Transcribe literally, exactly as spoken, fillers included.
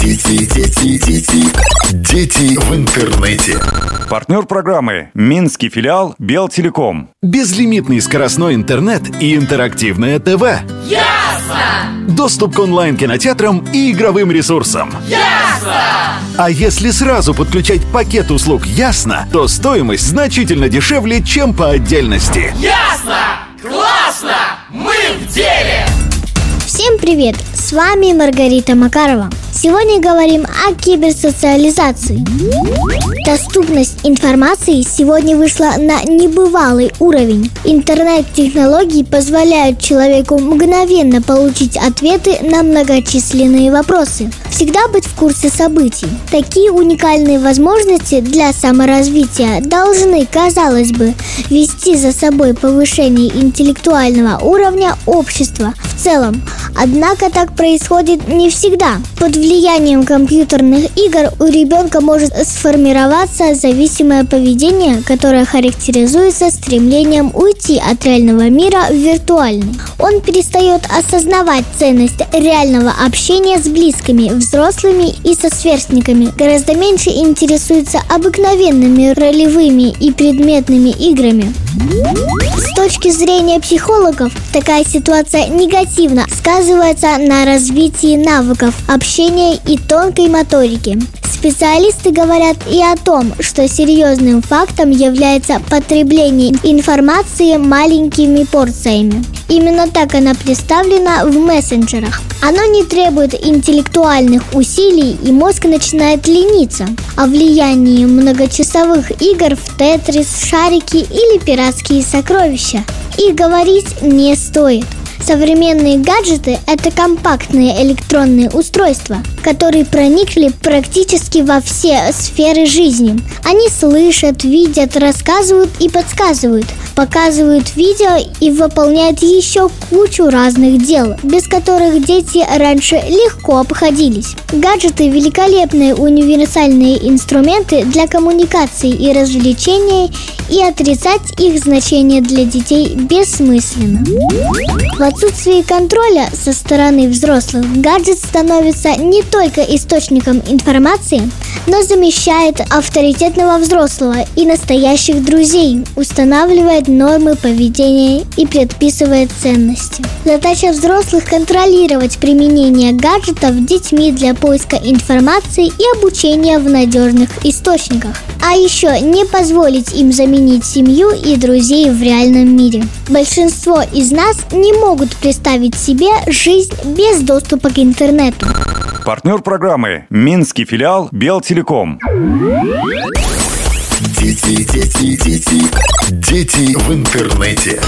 Дети, дети, дети, дети в интернете. Партнер программы — минский филиал Белтелеком. Безлимитный скоростной интернет и интерактивное ТВ. Ясно! Доступ к онлайн-кинотеатрам и игровым ресурсам. Ясно! А если сразу подключать пакет услуг Ясно, то стоимость значительно дешевле, чем по отдельности. Ясно! Классно! Мы в деле! Всем привет! С вами Маргарита Макарова. Сегодня говорим о киберсоциализации. Доступность информации сегодня вышла на небывалый уровень. Интернет-технологии позволяют человеку мгновенно получить ответы на многочисленные вопросы. Всегда быть в курсе событий. Такие уникальные возможности для саморазвития должны, казалось бы, вести за собой повышение интеллектуального уровня общества в целом. Однако так происходит не всегда. Под влиянием компьютерных игр у ребенка может сформироваться зависимое поведение, которое характеризуется стремлением уйти от реального мира в виртуальный. Он перестает осознавать ценность реального общения с близкими, взрослыми и со сверстниками, гораздо меньше интересуется обыкновенными ролевыми и предметными играми. С точки зрения психологов, такая ситуация негативно сказывается на развитии навыков общения и тонкой моторики. Специалисты говорят и о том, что серьезным фактом является потребление информации маленькими порциями. Именно так она представлена в мессенджерах. Оно не требует интеллектуальных усилий, и мозг начинает лениться. О влиянии многочасовых игр в тетрис, шарики или пиратские сокровища и говорить не стоит. Современные гаджеты – это компактные электронные устройства, которые проникли практически во все сферы жизни. Они слышат, видят, рассказывают и подсказывают, показывают видео и выполняют еще кучу разных дел, без которых дети раньше легко обходились. Гаджеты – великолепные универсальные инструменты для коммуникации и развлечения, и отрицать их значение для детей бессмысленно. В отсутствии контроля со стороны взрослых гаджет становится не только источником информации, но замещает авторитетного взрослого и настоящих друзей, устанавливает нормы поведения и предписывает ценности. Задача взрослых — контролировать применение гаджетов детьми для поиска информации и обучения в надежных источниках, а еще не позволить им заменить семью и друзей в реальном мире. Большинство из нас не могут представить себе жизнь без доступа к интернету. Партнер программы — минский филиал Белтелеком. Дети, дети, дети, дети в интернете.